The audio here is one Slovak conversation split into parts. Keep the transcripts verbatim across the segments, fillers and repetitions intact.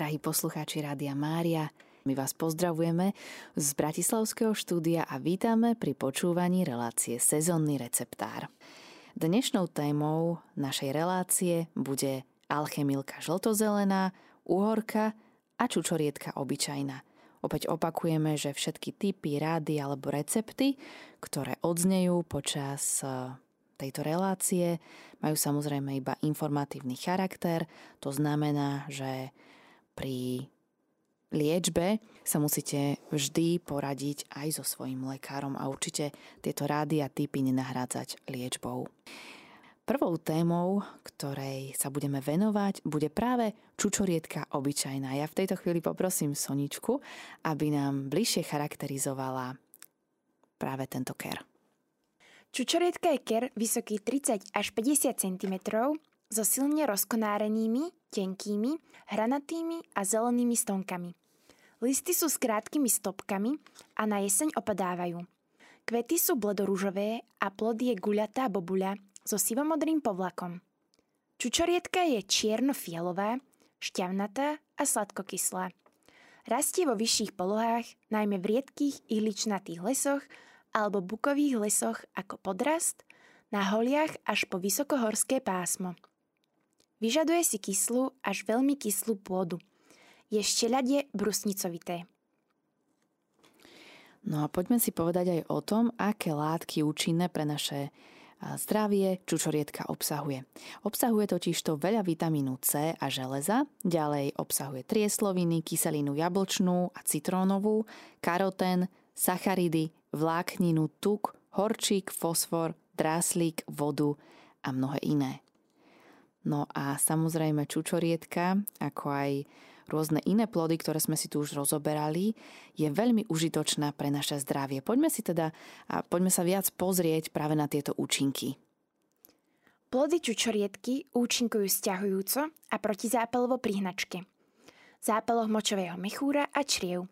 Drahí poslucháči Rádia Mária, my vás pozdravujeme z bratislavského štúdia a vítame pri počúvaní relácie Sezónny receptár. Dnešnou témou našej relácie bude alchemilka žltozelená, uhorka a čučorietka obyčajná. Opäť opakujeme, že všetky typy, rády alebo recepty, ktoré odznejú počas tejto relácie, majú samozrejme iba informatívny charakter. To znamená, že pri liečbe sa musíte vždy poradiť aj so svojím lekárom a určite tieto rády a tipy nenahrádzať liečbou. Prvou témou, ktorej sa budeme venovať, bude práve čučorietka obyčajná. Ja v tejto chvíli poprosím Soničku, aby nám bližšie charakterizovala práve tento ker. Čučorietka je ker vysoký tridsať až päťdesiat centimetrov so silne rozkonárenými, tenkými, hranatými a zelenými stonkami. Listy sú s krátkými stopkami a na jeseň opadávajú. Kvety sú bledorúžové a plod je guľatá bobuľa so sivomodrým povlakom. Čučorietka je čierno-fialová, šťavnatá a sladkokyslá. Rastie vo vyšších polohách, najmä v riedkých ihličnatých lesoch alebo bukových lesoch ako podrast, na holiach až po vysokohorské pásmo. Vyžaduje si kyslú až veľmi kyslú pôdu. Je šteľadie brusnicovité. No a poďme si povedať aj o tom, aké látky účinné pre naše zdravie čučorietka obsahuje. Obsahuje totižto veľa vitamínu C a železa, ďalej obsahuje triesloviny, kyselinu jablčnú a citrónovú, karotén, sacharidy, vlákninu, tuk, horčík, fosfor, dráslík, vodu a mnohé iné. No a samozrejme čučorietka, ako aj rôzne iné plody, ktoré sme si tu už rozoberali, je veľmi užitočná pre naše zdravie. Poďme si teda a poďme sa viac pozrieť práve na tieto účinky. Plody čučorietky účinkujú sťahujúco a protizápalovo pri hnačke, zápaloch močového mechúra a čriev.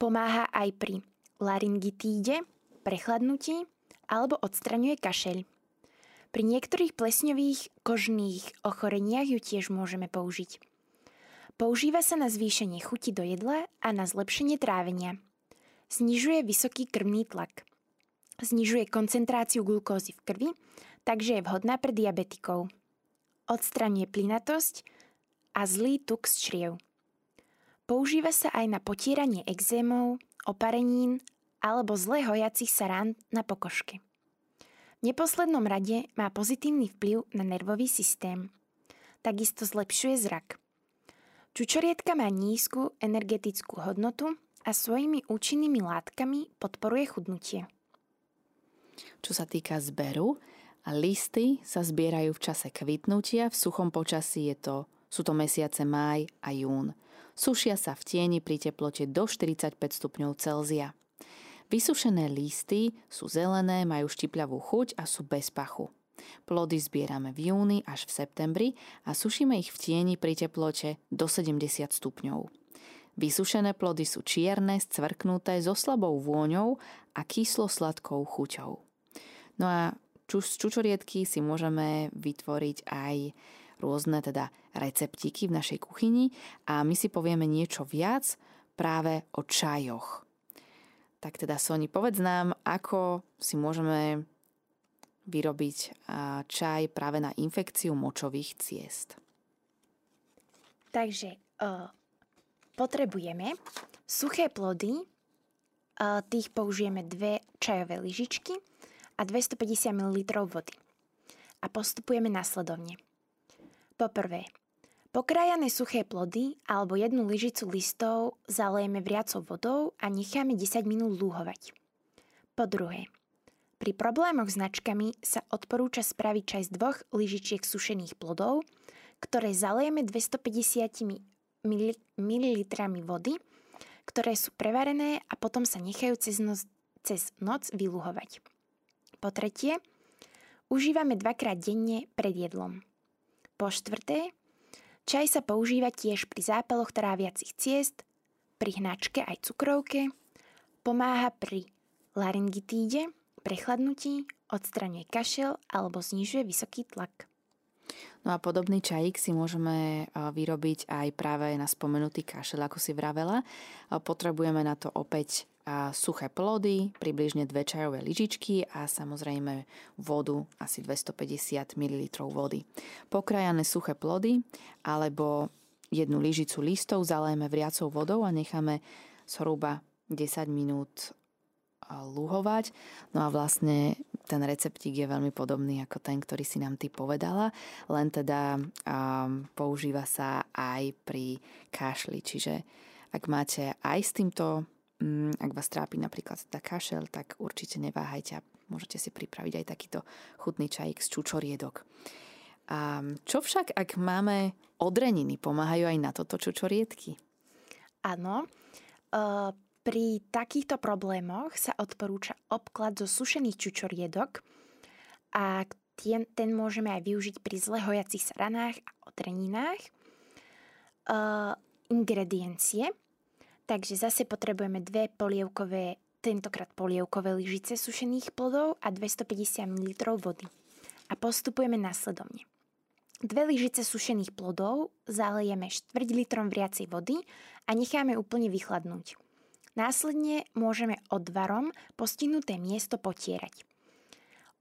Pomáha aj pri laryngitíde, prechladnutí alebo odstraňuje kašeľ. Pri niektorých plesňových kožných ochoreniach ju tiež môžeme použiť. Používa sa na zvýšenie chuti do jedla a na zlepšenie trávenia. Znižuje vysoký krvný tlak. Znižuje koncentráciu glukózy v krvi, takže je vhodná pre diabetikov. Odstraňuje plynatosť a zlý tuk z čriev. Používa sa aj na potieranie ekzémov, oparenín alebo zle hojacich sa rán na pokožke. V neposlednom rade má pozitívny vplyv na nervový systém. Takisto zlepšuje zrak. Čučorietka má nízku energetickú hodnotu a svojimi účinnými látkami podporuje chudnutie. Čo sa týka zberu, listy sa zbierajú v čase kvitnutia, v suchom počasí je to, sú to mesiace máj a jún. Sušia sa v tieni pri teplote do štyridsaťpäť stupňov Celzia. Vysušené listy sú zelené, majú štipľavú chuť a sú bez pachu. Plody zbierame v júni až v septembri a sušíme ich v tieni pri teplote do sedemdesiat stupňov. Vysušené plody sú čierne, scvrknuté, so slabou vôňou a kyslo-sladkou chuťou. No a z čučorietky si môžeme vytvoriť aj rôzne teda receptíky v našej kuchyni a my si povieme niečo viac práve o čajoch. Tak teda, Soni, povedz nám, ako si môžeme vyrobiť čaj práve na infekciu močových ciest. Takže uh, potrebujeme suché plody, uh, tých použijeme dve čajové lyžičky a dvestopäťdesiat mililitrov vody. A postupujeme následovne. Poprvé, pokrájané suché plody alebo jednu lyžicu listov zalejeme vriacou vodou a necháme desať minút lúhovať. Po druhé, pri problémoch s hnačkami sa odporúča spraviť čaj z dvoch lyžičiek sušených plodov, ktoré zalejeme dvestopäťdesiat mililitrov vody, ktoré sú prevarené a potom sa nechajú cez noc, cez noc vylúhovať. Po tretie, užívame dvakrát denne pred jedlom. Po štvrté, čaj sa používa tiež pri zápaloch tráviacich ciest, pri hnačke aj cukrovke, pomáha pri laryngitíde, prechladnutí, odstraňuje kašel alebo znižuje vysoký tlak. No a podobný čajík si môžeme vyrobiť aj práve na spomenutý kašel, ako si vravela. Potrebujeme na to opäť suché plody, približne dve čajové lyžičky a samozrejme vodu, asi dvestopäťdesiat mililitrov vody. Pokrajané suché plody alebo jednu lyžicu listov zalejeme vriacou vodou a necháme zhruba desať minút luhovať. No a vlastne ten receptík je veľmi podobný ako ten, ktorý si nám ty povedala, len teda um, používa sa aj pri kašli. Čiže ak máte aj s týmto, um, ak vás trápi napríklad tá kašel, tak určite neváhajte a môžete si pripraviť aj takýto chutný čajík z čučoriedok. Um, čo však, ak máme odreniny, pomáhajú aj na toto čučoriedky? Áno, uh... Pri takýchto problémoch sa odporúča obklad zo sušených čučoriedok a ten, ten môžeme aj využiť pri zle hojacích sa ranách a odreninách. E, ingrediencie. Takže zase potrebujeme dve polievkové, tentokrát polievkové lyžice sušených plodov a dvestopäťdesiat mililitrov vody. A postupujeme následovne. Dve lyžice sušených plodov zalejeme štvrť litrom vriacej vody a necháme úplne vychladnúť. Následne môžeme odvarom postihnuté miesto potierať.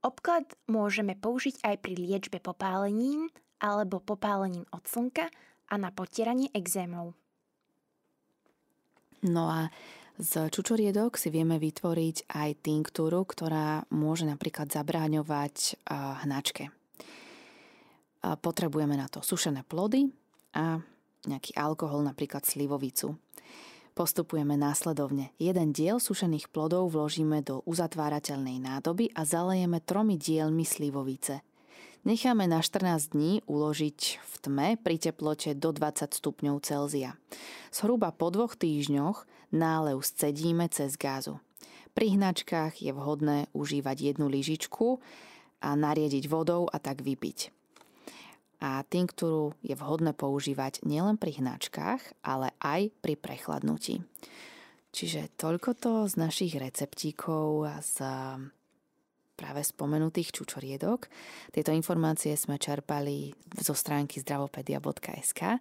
Obklad môžeme použiť aj pri liečbe popálenín alebo popálenín od slnka a na potieranie ekzémov. No a z čučoriedok si vieme vytvoriť aj tinktúru, ktorá môže napríklad zabráňovať hnačke. Potrebujeme na to sušené plody a nejaký alkohol, napríklad slivovicu. Postupujeme následovne. Jeden diel sušených plodov vložíme do uzatvárateľnej nádoby a zalejeme tromi dielmi slivovice. Necháme na štrnásť dní uložiť v tme pri teplote do dvadsať stupňov Celzia. Zhruba po dvoch týždňoch nálev scedíme cez gázu. Pri hnačkách je vhodné užívať jednu lyžičku a nariediť vodou a tak vypiť. A tinktúru je vhodné používať nielen pri hnačkách, ale aj pri prechladnutí. Čiže toľkoto z našich receptíkov a z práve spomenutých čučoriedok. Tieto informácie sme čerpali zo stránky zdravopedia bodka es ká.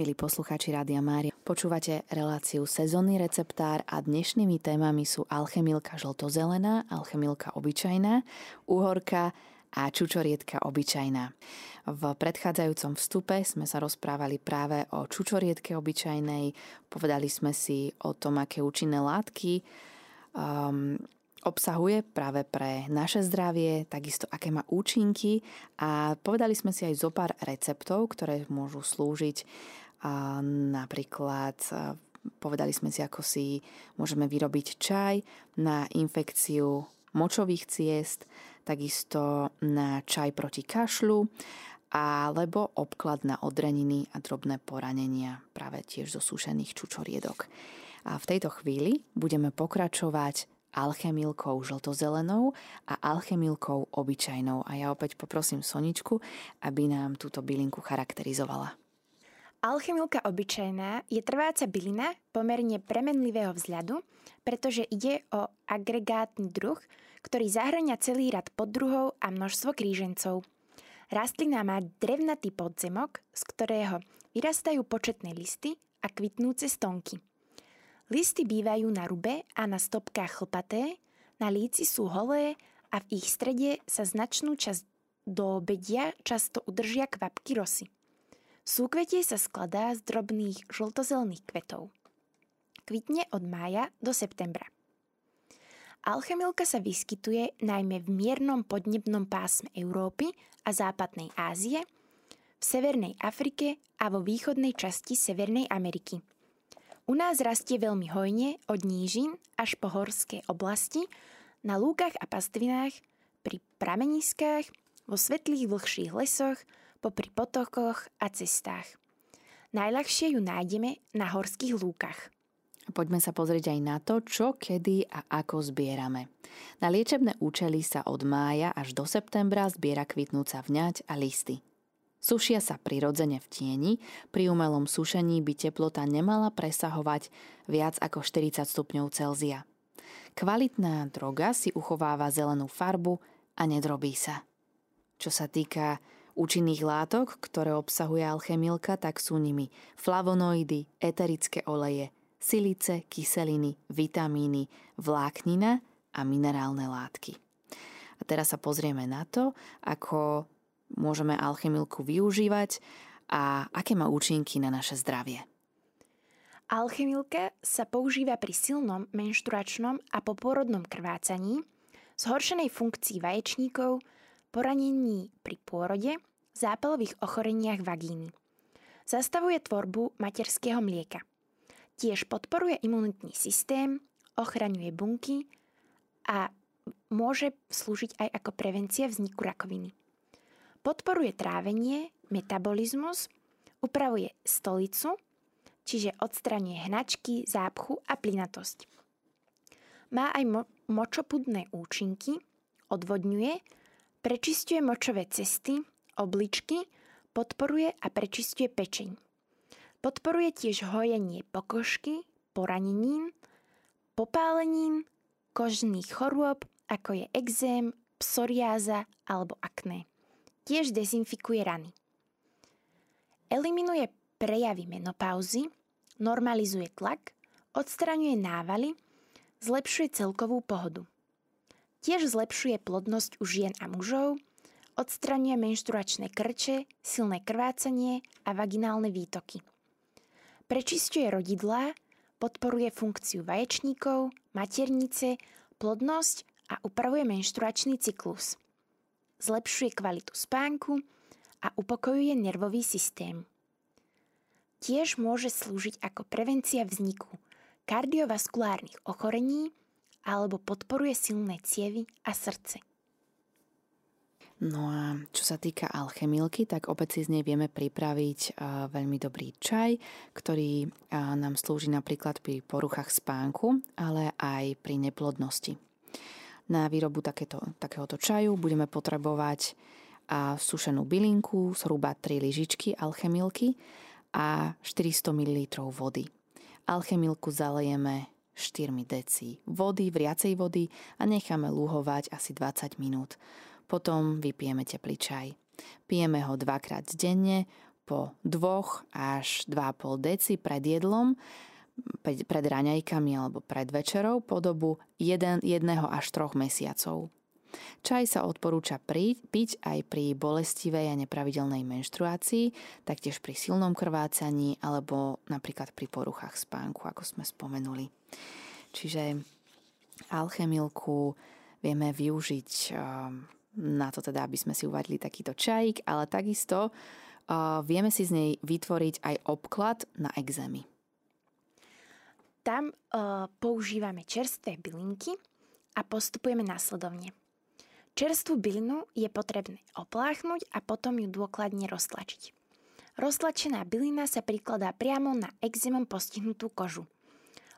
Milí poslucháči Rádia Mária, počúvate reláciu Sezónny receptár a dnešnými témami sú alchemilka žltozelená, alchemilka obyčajná, uhorka a čučoriedka obyčajná. V predchádzajúcom vstupe sme sa rozprávali práve o čučoriedke obyčajnej, povedali sme si o tom, aké účinné látky um, obsahuje práve pre naše zdravie, takisto aké má účinky a povedali sme si aj zo pár receptov, ktoré môžu slúžiť uh, napríklad uh, povedali sme si, ako si môžeme vyrobiť čaj na infekciu močových ciest, takisto na čaj proti kašlu alebo obklad na odreniny a drobné poranenia práve tiež zo sušených čučoriedok. A v tejto chvíli budeme pokračovať alchemilkou žltozelenou a alchemilkou obyčajnou. A ja opäť poprosím Soničku, aby nám túto bylinku charakterizovala. Alchemilka obyčajná je trváca bylina pomerne premenlivého vzhľadu, pretože ide o agregátny druh, ktorý zahŕňa celý rad poddruhov a množstvo krížencov. Rastlina má drevnatý podzemok, z ktorého vyrastajú početné listy a kvitnúce stonky. Listy bývajú na rube a na stopkách chlpaté, na líci sú holé a v ich strede sa značnú časť do obedia často udržia kvapky rosy. Súkvetie sa skladá z drobných žltozelených kvetov. Kvitne od mája do septembra. Alchemilka sa vyskytuje najmä v miernom podnebnom pásme Európy a západnej Ázie, v severnej Afrike a vo východnej časti Severnej Ameriky. U nás rastie veľmi hojne od nížin až po horské oblasti, na lúkach a pastvinách, pri prameniskách, vo svetlých vlhších lesoch, popri potokoch a cestách. Najľahšie ju nájdeme na horských lúkach. Poďme sa pozrieť aj na to, čo, kedy a ako zbierame. Na liečebné účely sa od mája až do septembra zbiera kvitnúca vňať a listy. Sušia sa prirodzene v tieni, pri umelom sušení by teplota nemala presahovať viac ako štyridsať stupňov Celzia. Kvalitná droga si uchováva zelenú farbu a nedrobí sa. Čo sa týka Účinných látok, ktoré obsahuje alchemilka, tak sú nimi flavonoidy, eterické oleje, silice, kyseliny, vitamíny, vláknina a minerálne látky. A teraz sa pozrieme na to, ako môžeme alchemilku využívať a aké má účinky na naše zdravie. Alchemilka sa používa pri silnom menštruačnom a poporodnom krvácaní, zhoršenej funkcii vaječníkov, poranení pri pôrode, zápalových ochoreniach vagíny. Zastavuje tvorbu materského mlieka. Tiež podporuje imunitný systém, ochraňuje bunky a môže slúžiť aj ako prevencia vzniku rakoviny. Podporuje trávenie, metabolizmus, upravuje stolicu, čiže odstraňuje hnačky, zápchu a plynatosť. Má aj mo- močopudné účinky, odvodňuje, prečisťuje močové cesty, obličky, podporuje a prečisťuje pečeň. Podporuje tiež hojenie pokožky, poranenín, popálenín, kožných chorôb, ako je exém, psoriáza alebo akné. Tiež dezinfikuje rany. Eliminuje prejavy menopauzy, normalizuje tlak, odstraňuje návaly, zlepšuje celkovú pohodu. Tiež zlepšuje plodnosť u žien a mužov, odstraňuje menštruačné krče, silné krvácanie a vaginálne výtoky. Prečisťuje rodidlá, podporuje funkciu vaječníkov, maternice, plodnosť a upravuje menštruačný cyklus. Zlepšuje kvalitu spánku a upokojuje nervový systém. Tiež môže slúžiť ako prevencia vzniku kardiovaskulárnych ochorení alebo podporuje silné cievy a srdce. No a čo sa týka alchemilky, tak opäť si z nej vieme pripraviť veľmi dobrý čaj, ktorý nám slúži napríklad pri poruchách spánku, ale aj pri neplodnosti. Na výrobu takéto, takéhoto čaju budeme potrebovať sušenú bylinku, zhruba tri lyžičky alchemilky a štyristo mililitrov vody. Alchemilku zalejeme štyri decy vody, vriacej vody a necháme lúhovať asi dvadsať minút. Potom vypijeme teplý čaj. Pijeme ho dvakrát denne po dva až dva a pol deci pred jedlom, pred raňajkami alebo pred večerou po dobu jedného až troch mesiacov. Čaj sa odporúča piť aj pri bolestivej a nepravidelnej menštruácii, taktiež pri silnom krvácaní alebo napríklad pri poruchách spánku, ako sme spomenuli. Čiže alchemilku vieme využiť na to teda, aby sme si uvadili takýto čajík, ale takisto vieme si z nej vytvoriť aj obklad na ekzémy. Tam uh, používame čerstvé bylinky a postupujeme následovne. Čerstvú bylinu je potrebné opláchnuť a potom ju dôkladne roztlačiť. Roztlačená bylina sa prikladá priamo na ekzémom postihnutú kožu.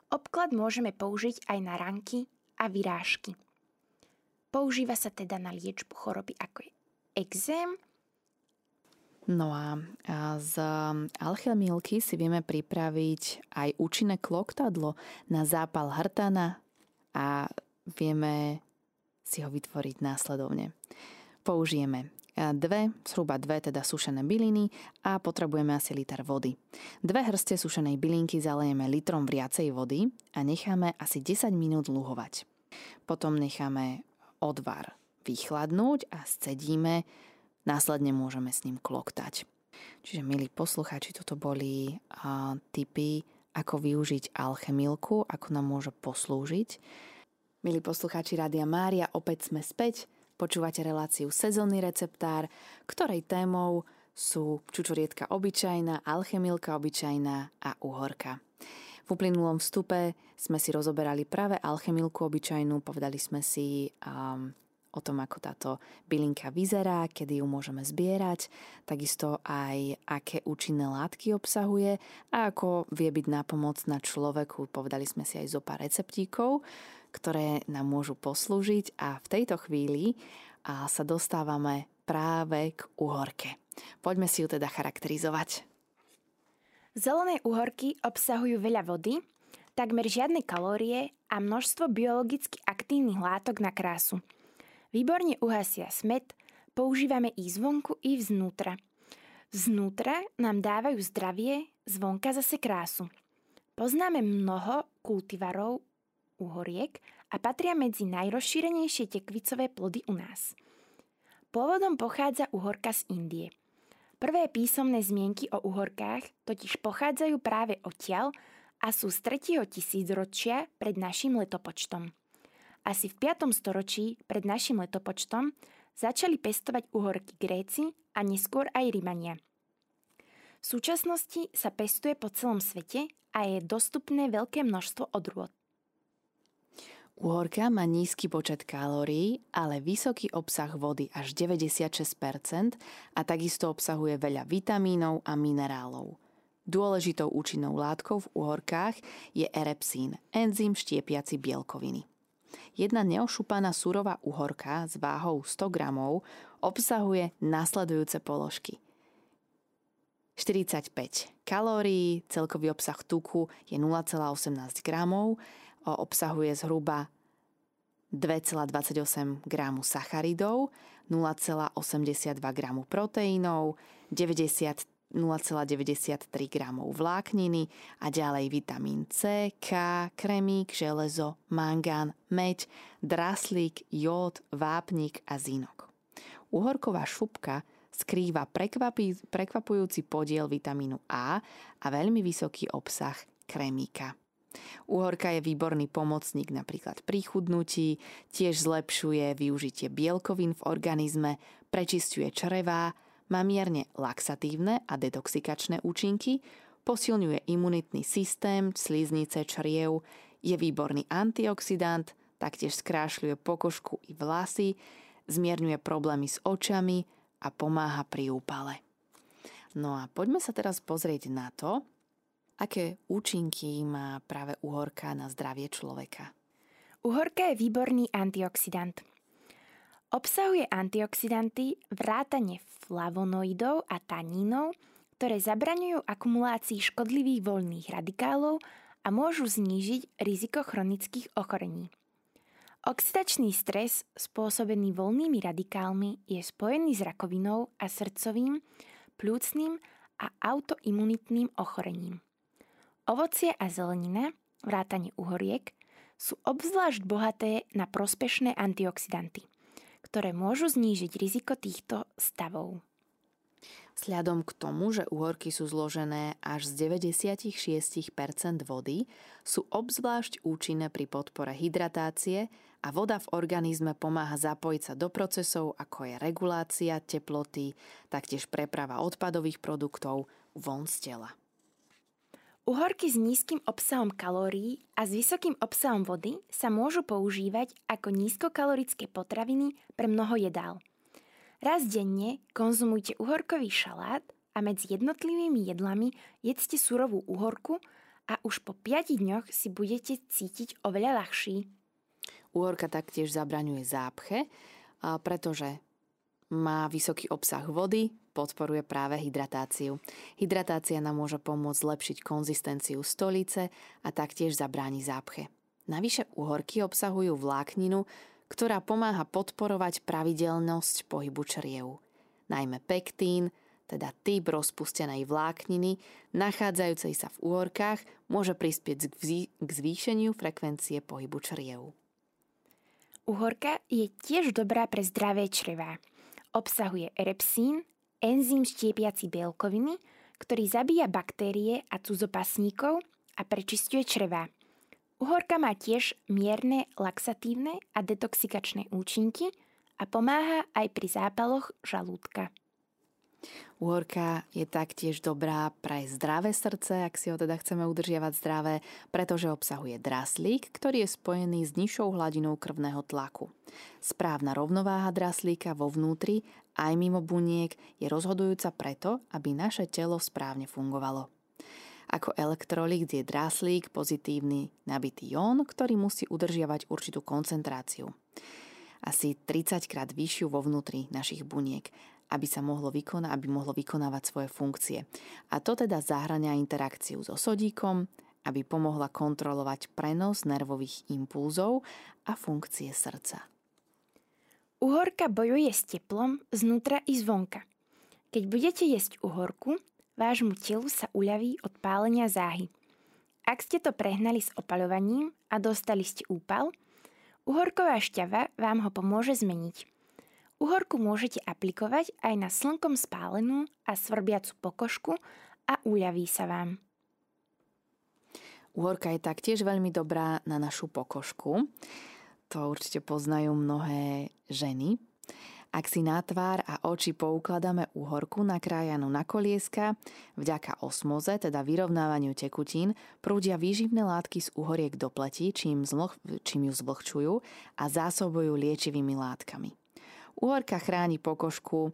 Obklad môžeme použiť aj na ranky a vyrážky. Používa sa teda na liečbu choroby ako je ekzém. No a z alchemilky si vieme pripraviť aj účinné kloktadlo na zápal hrtana a vieme si ho vytvoriť následovne. Použijeme dve, zhruba dve teda sušené byliny a potrebujeme asi liter vody. Dve hrste sušenej bylinky zalejeme litrom vriacej vody a necháme asi desať minút luhovať. Potom necháme odvar vychladnúť a scedíme, následne môžeme s ním kloktať. Čiže, milí poslucháči, toto boli a, tipy, ako využiť alchemilku, ako nám môže poslúžiť. Milí poslucháči Rádia Mária, opäť sme späť. Počúvate reláciu Sezónny receptár, ktorej témou sú čučorietka obyčajná, alchemilka obyčajná a uhorka. V uplynulom vstupe sme si rozoberali práve alchemilku obyčajnú, povedali sme si um, o tom, ako táto bylinka vyzerá, kedy ju môžeme zbierať, takisto aj aké účinné látky obsahuje a ako vie byť nápomocná človeku. Povedali sme si aj zo pár receptíkov, ktoré nám môžu poslúžiť a v tejto chvíli sa dostávame práve k uhorke. Poďme si ju teda charakterizovať. Zelené uhorky obsahujú veľa vody, takmer žiadne kalórie a množstvo biologicky aktívnych látok na krásu. Výborne uhasia smäd, používame ich zvonku i vznútra. Vznútra nám dávajú zdravie, zvonka zase krásu. Poznáme mnoho kultivarov uhoriek a patria medzi najrozšírenejšie tekvicové plody u nás. Pôvodom pochádza uhorka z Indie. Prvé písomné zmienky o uhorkách totiž pochádzajú práve odtiaľ a sú z tretieho tisícročia pred našim letopočtom. Asi v piatom storočí pred našim letopočtom začali pestovať uhorky Gréci a neskôr aj Rimania. V súčasnosti sa pestuje po celom svete a je dostupné veľké množstvo odrôd. Uhorka má nízky počet kalórií, ale vysoký obsah vody až deväťdesiatšesť percent a takisto obsahuje veľa vitamínov a minerálov. Dôležitou účinnou látkou v uhorkách je erepsín, enzym štiepiaci bielkoviny. Jedna neošupaná surová uhorka s váhou sto gramov obsahuje nasledujúce položky. štyridsaťpäť kalórií, celkový obsah tuku je nula celá osemnásť gramov, obsahuje zhruba dva celé dvadsaťosem gramu sacharidov, nula celá osemdesiatdva gramu proteínov, nula celá deväťdesiattri gramu vlákniny a ďalej vitamín C, K, kremík, železo, mangán, meď, draslík, jód, vápnik a zinok. Uhorková šupka skrýva prekvapujúci podiel vitamínu A a veľmi vysoký obsah kremíka. Uhorka je výborný pomocník napríklad pri chudnutí, tiež zlepšuje využitie bielkovín v organizme, prečisťuje črevá, má mierne laxatívne a detoxikačné účinky, posilňuje imunitný systém, sliznice čriev, je výborný antioxidant, taktiež skrášľuje pokožku i vlasy, zmierňuje problémy s očami a pomáha pri úpale. No a poďme sa teraz pozrieť na to, aké účinky má práve uhorka na zdravie človeka? Uhorka je výborný antioxidant. Obsahuje antioxidanty vrátane flavonoidov a tanínov, ktoré zabraňujú akumulácii škodlivých voľných radikálov a môžu znížiť riziko chronických ochorení. Oxidačný stres spôsobený voľnými radikálmi je spojený s rakovinou a srdcovým, pľúcnym a autoimunitným ochorením. Ovocie a zelenina, vrátane uhoriek, sú obzvlášť bohaté na prospešné antioxidanty, ktoré môžu znížiť riziko týchto stavov. Vzhľadom k tomu, že uhorky sú zložené až z deväťdesiatšesť percent vody, sú obzvlášť účinné pri podpore hydratácie a voda v organizme pomáha zapojiť sa do procesov, ako je regulácia teploty, taktiež preprava odpadových produktov von z tela. Uhorky s nízkym obsahom kalórií a s vysokým obsahom vody sa môžu používať ako nízkokalorické potraviny pre mnoho jedál. Raz denne konzumujte uhorkový šalát a medzi jednotlivými jedlami jedzte surovú uhorku a už po piatich dňoch si budete cítiť oveľa ľahší. Uhorka taktiež zabraňuje zápche, pretože má vysoký obsah vody, podporuje práve hydratáciu. Hydratácia nám môže pomôcť zlepšiť konzistenciu stolice a taktiež zabráni zápche. Navyše uhorky obsahujú vlákninu, ktorá pomáha podporovať pravidelnosť pohybu čriev. Najmä pektín, teda typ rozpustenej vlákniny, nachádzajúcej sa v uhorkách, môže prispieť k zvýšeniu frekvencie pohybu čriev. Uhorka je tiež dobrá pre zdravé črevá. Obsahuje erepsín, enzym štiepiaci bielkoviny, ktorý zabíja baktérie a cudzopasníkov a prečisťuje črevá. Uhorka má tiež mierne laxatívne a detoxikačné účinky a pomáha aj pri zápaloch žalúdka. Uhorka je taktiež dobrá pre zdravé srdce, ak si ho teda chceme udržiavať zdravé, pretože obsahuje draslík, ktorý je spojený s nižšou hladinou krvného tlaku. Správna rovnováha draslíka vo vnútri aj mimo buniek je rozhodujúca preto, aby naše telo správne fungovalo. Ako elektrolít je draslík pozitívny nabitý jón, ktorý musí udržiavať určitú koncentráciu. Asi tridsaťkrát vyššiu vo vnútri našich buniek, aby sa mohlo vykonať, aby mohlo vykonávať svoje funkcie. A to teda zahŕňa interakciu so sodíkom, aby pomohla kontrolovať prenos nervových impulzov a funkcie srdca. Uhorka bojuje s teplom znútra i zvonka. Keď budete jesť uhorku, vášmu telu sa uľaví od pálenia záhy. Ak ste to prehnali s opaľovaním a dostali ste úpal, uhorková šťava vám ho pomôže zmeniť. Uhorku môžete aplikovať aj na slnkom spálenú a svrbiacu pokožku a uľaví sa vám. Uhorka je taktiež veľmi dobrá na našu pokožku. To určite poznajú mnohé ženy. Ak si na tvár a oči poukladáme uhorku nakrájanú na kolieska, vďaka osmoze, teda vyrovnávaniu tekutín, prúdia výživné látky z uhoriek do pleti, čím, zloh, čím ju zvlhčujú a zásobujú liečivými látkami. Uhorka chráni pokožku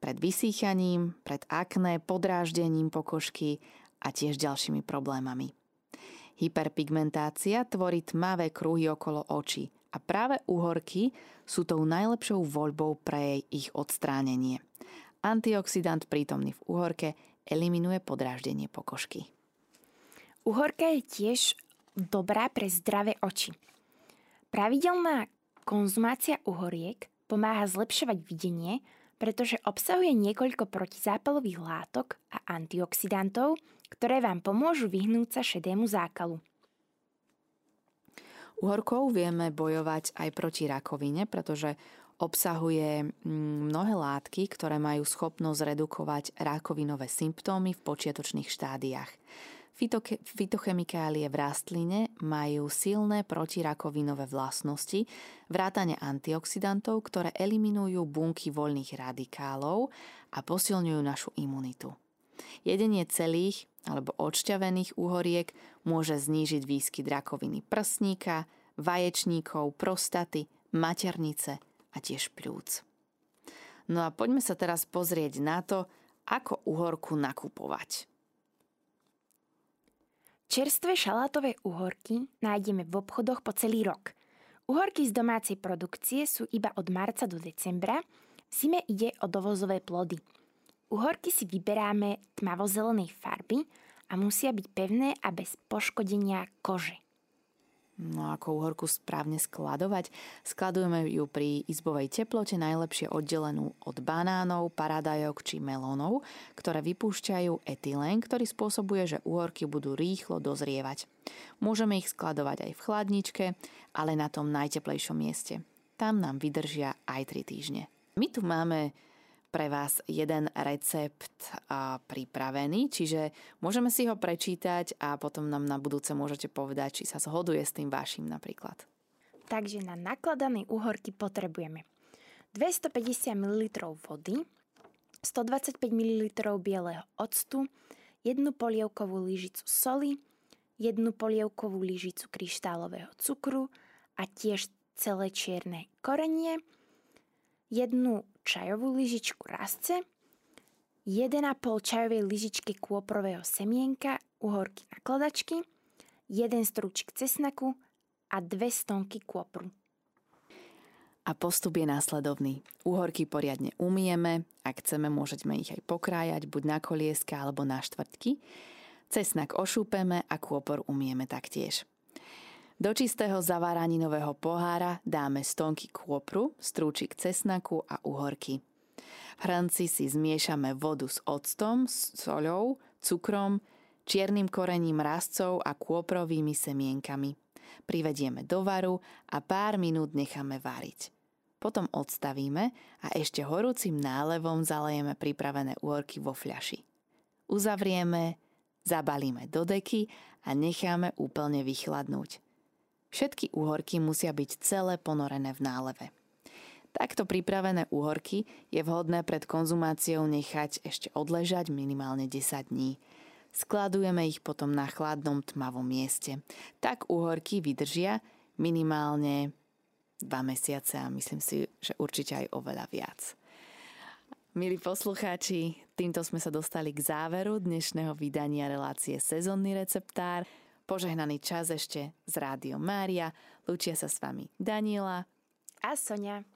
pred vysýchaním, pred akné, podráždením pokožky a tiež ďalšími problémami. Hyperpigmentácia tvorí tmavé kruhy okolo očí, a práve uhorky sú tou najlepšou voľbou pre ich odstránenie. Antioxidant prítomný v uhorke eliminuje podráždenie pokožky. Uhorka je tiež dobrá pre zdravé oči. Pravidelná konzumácia uhoriek pomáha zlepšovať videnie, pretože obsahuje niekoľko protizápalových látok a antioxidantov, ktoré vám pomôžu vyhnúť sa šedému zákalu. Uhorkou vieme bojovať aj proti rakovine, pretože obsahuje mnohé látky, ktoré majú schopnosť redukovať rakovinové symptómy v počiatočných štádiách. Fitoke- fitochemikálie v rastline majú silné protirakovinové vlastnosti, vrátane antioxidantov, ktoré eliminujú bunky voľných radikálov a posilňujú našu imunitu. Jedenie celých alebo odšťavených úhoriek môže znížiť výskyt rakoviny prsníka, vaječníkov, prostaty, maternice a tiež pľúc. No a poďme sa teraz pozrieť na to, ako uhorku nakupovať. Čerstvé šalátové uhorky nájdeme v obchodoch po celý rok. Uhorky z domácej produkcie sú iba od marca do decembra, v zime ide o dovozové plody. Uhorky si vyberáme tmavozelenej farby a musia byť pevné a bez poškodenia kože. No a ako uhorku správne skladovať? Skladujeme ju pri izbovej teplote, najlepšie oddelenú od banánov, paradajok či melónov, ktoré vypúšťajú etylén, ktorý spôsobuje, že uhorky budú rýchlo dozrievať. Môžeme ich skladovať aj v chladničke, ale na tom najteplejšom mieste. Tam nám vydržia aj tri týždne. My tu máme pre vás jeden recept a, pripravený, čiže môžeme si ho prečítať a potom nám na budúce môžete povedať, či sa zhoduje s tým vašim napríklad. Takže na nakladané uhorky potrebujeme dvestopäťdesiat mililitrov vody, stodvadsaťpäť mililitrov bieleho octu, jednu polievkovú lyžicu soli, jednu polievkovú lyžicu kryštálového cukru a tiež celé čierne korenie, jednu čajovú lyžičku rastce, jedna celá päť čajovej lyžičky kôprového semienka, uhorky nakladačky, jeden strúčik cesnaku a dve stonky kôpru. A postup je následovný. Uhorky poriadne umieme, ak chceme, môžeme ich aj pokrájať, buď na kolieska alebo na štvrtky. Cesnak ošúpeme a kôpor umieme taktiež. Do čistého zavaraninového pohára dáme stonky kôpru, strúčik cesnaku a uhorky. V hrnci si zmiešame vodu s octom, soľou, cukrom, čiernym korením rastcov a kôprovými semienkami. Privedieme do varu a pár minút necháme variť. Potom odstavíme a ešte horúcim nálevom zalejeme pripravené uhorky vo fľaši. Uzavrieme, zabalíme do deky a necháme úplne vychladnúť. Všetky uhorky musia byť celé ponorené v náleve. Takto pripravené uhorky je vhodné pred konzumáciou nechať ešte odležať minimálne desať dní. Skladujeme ich potom na chladnom tmavom mieste. Tak uhorky vydržia minimálne dva mesiace a myslím si, že určite aj oveľa viac. Milí poslucháči, týmto sme sa dostali k záveru dnešného vydania relácie Sezónny receptár. Požehnaný čas ešte z Rádio Mária. Lúčia sa s vami Daniela a Soňa.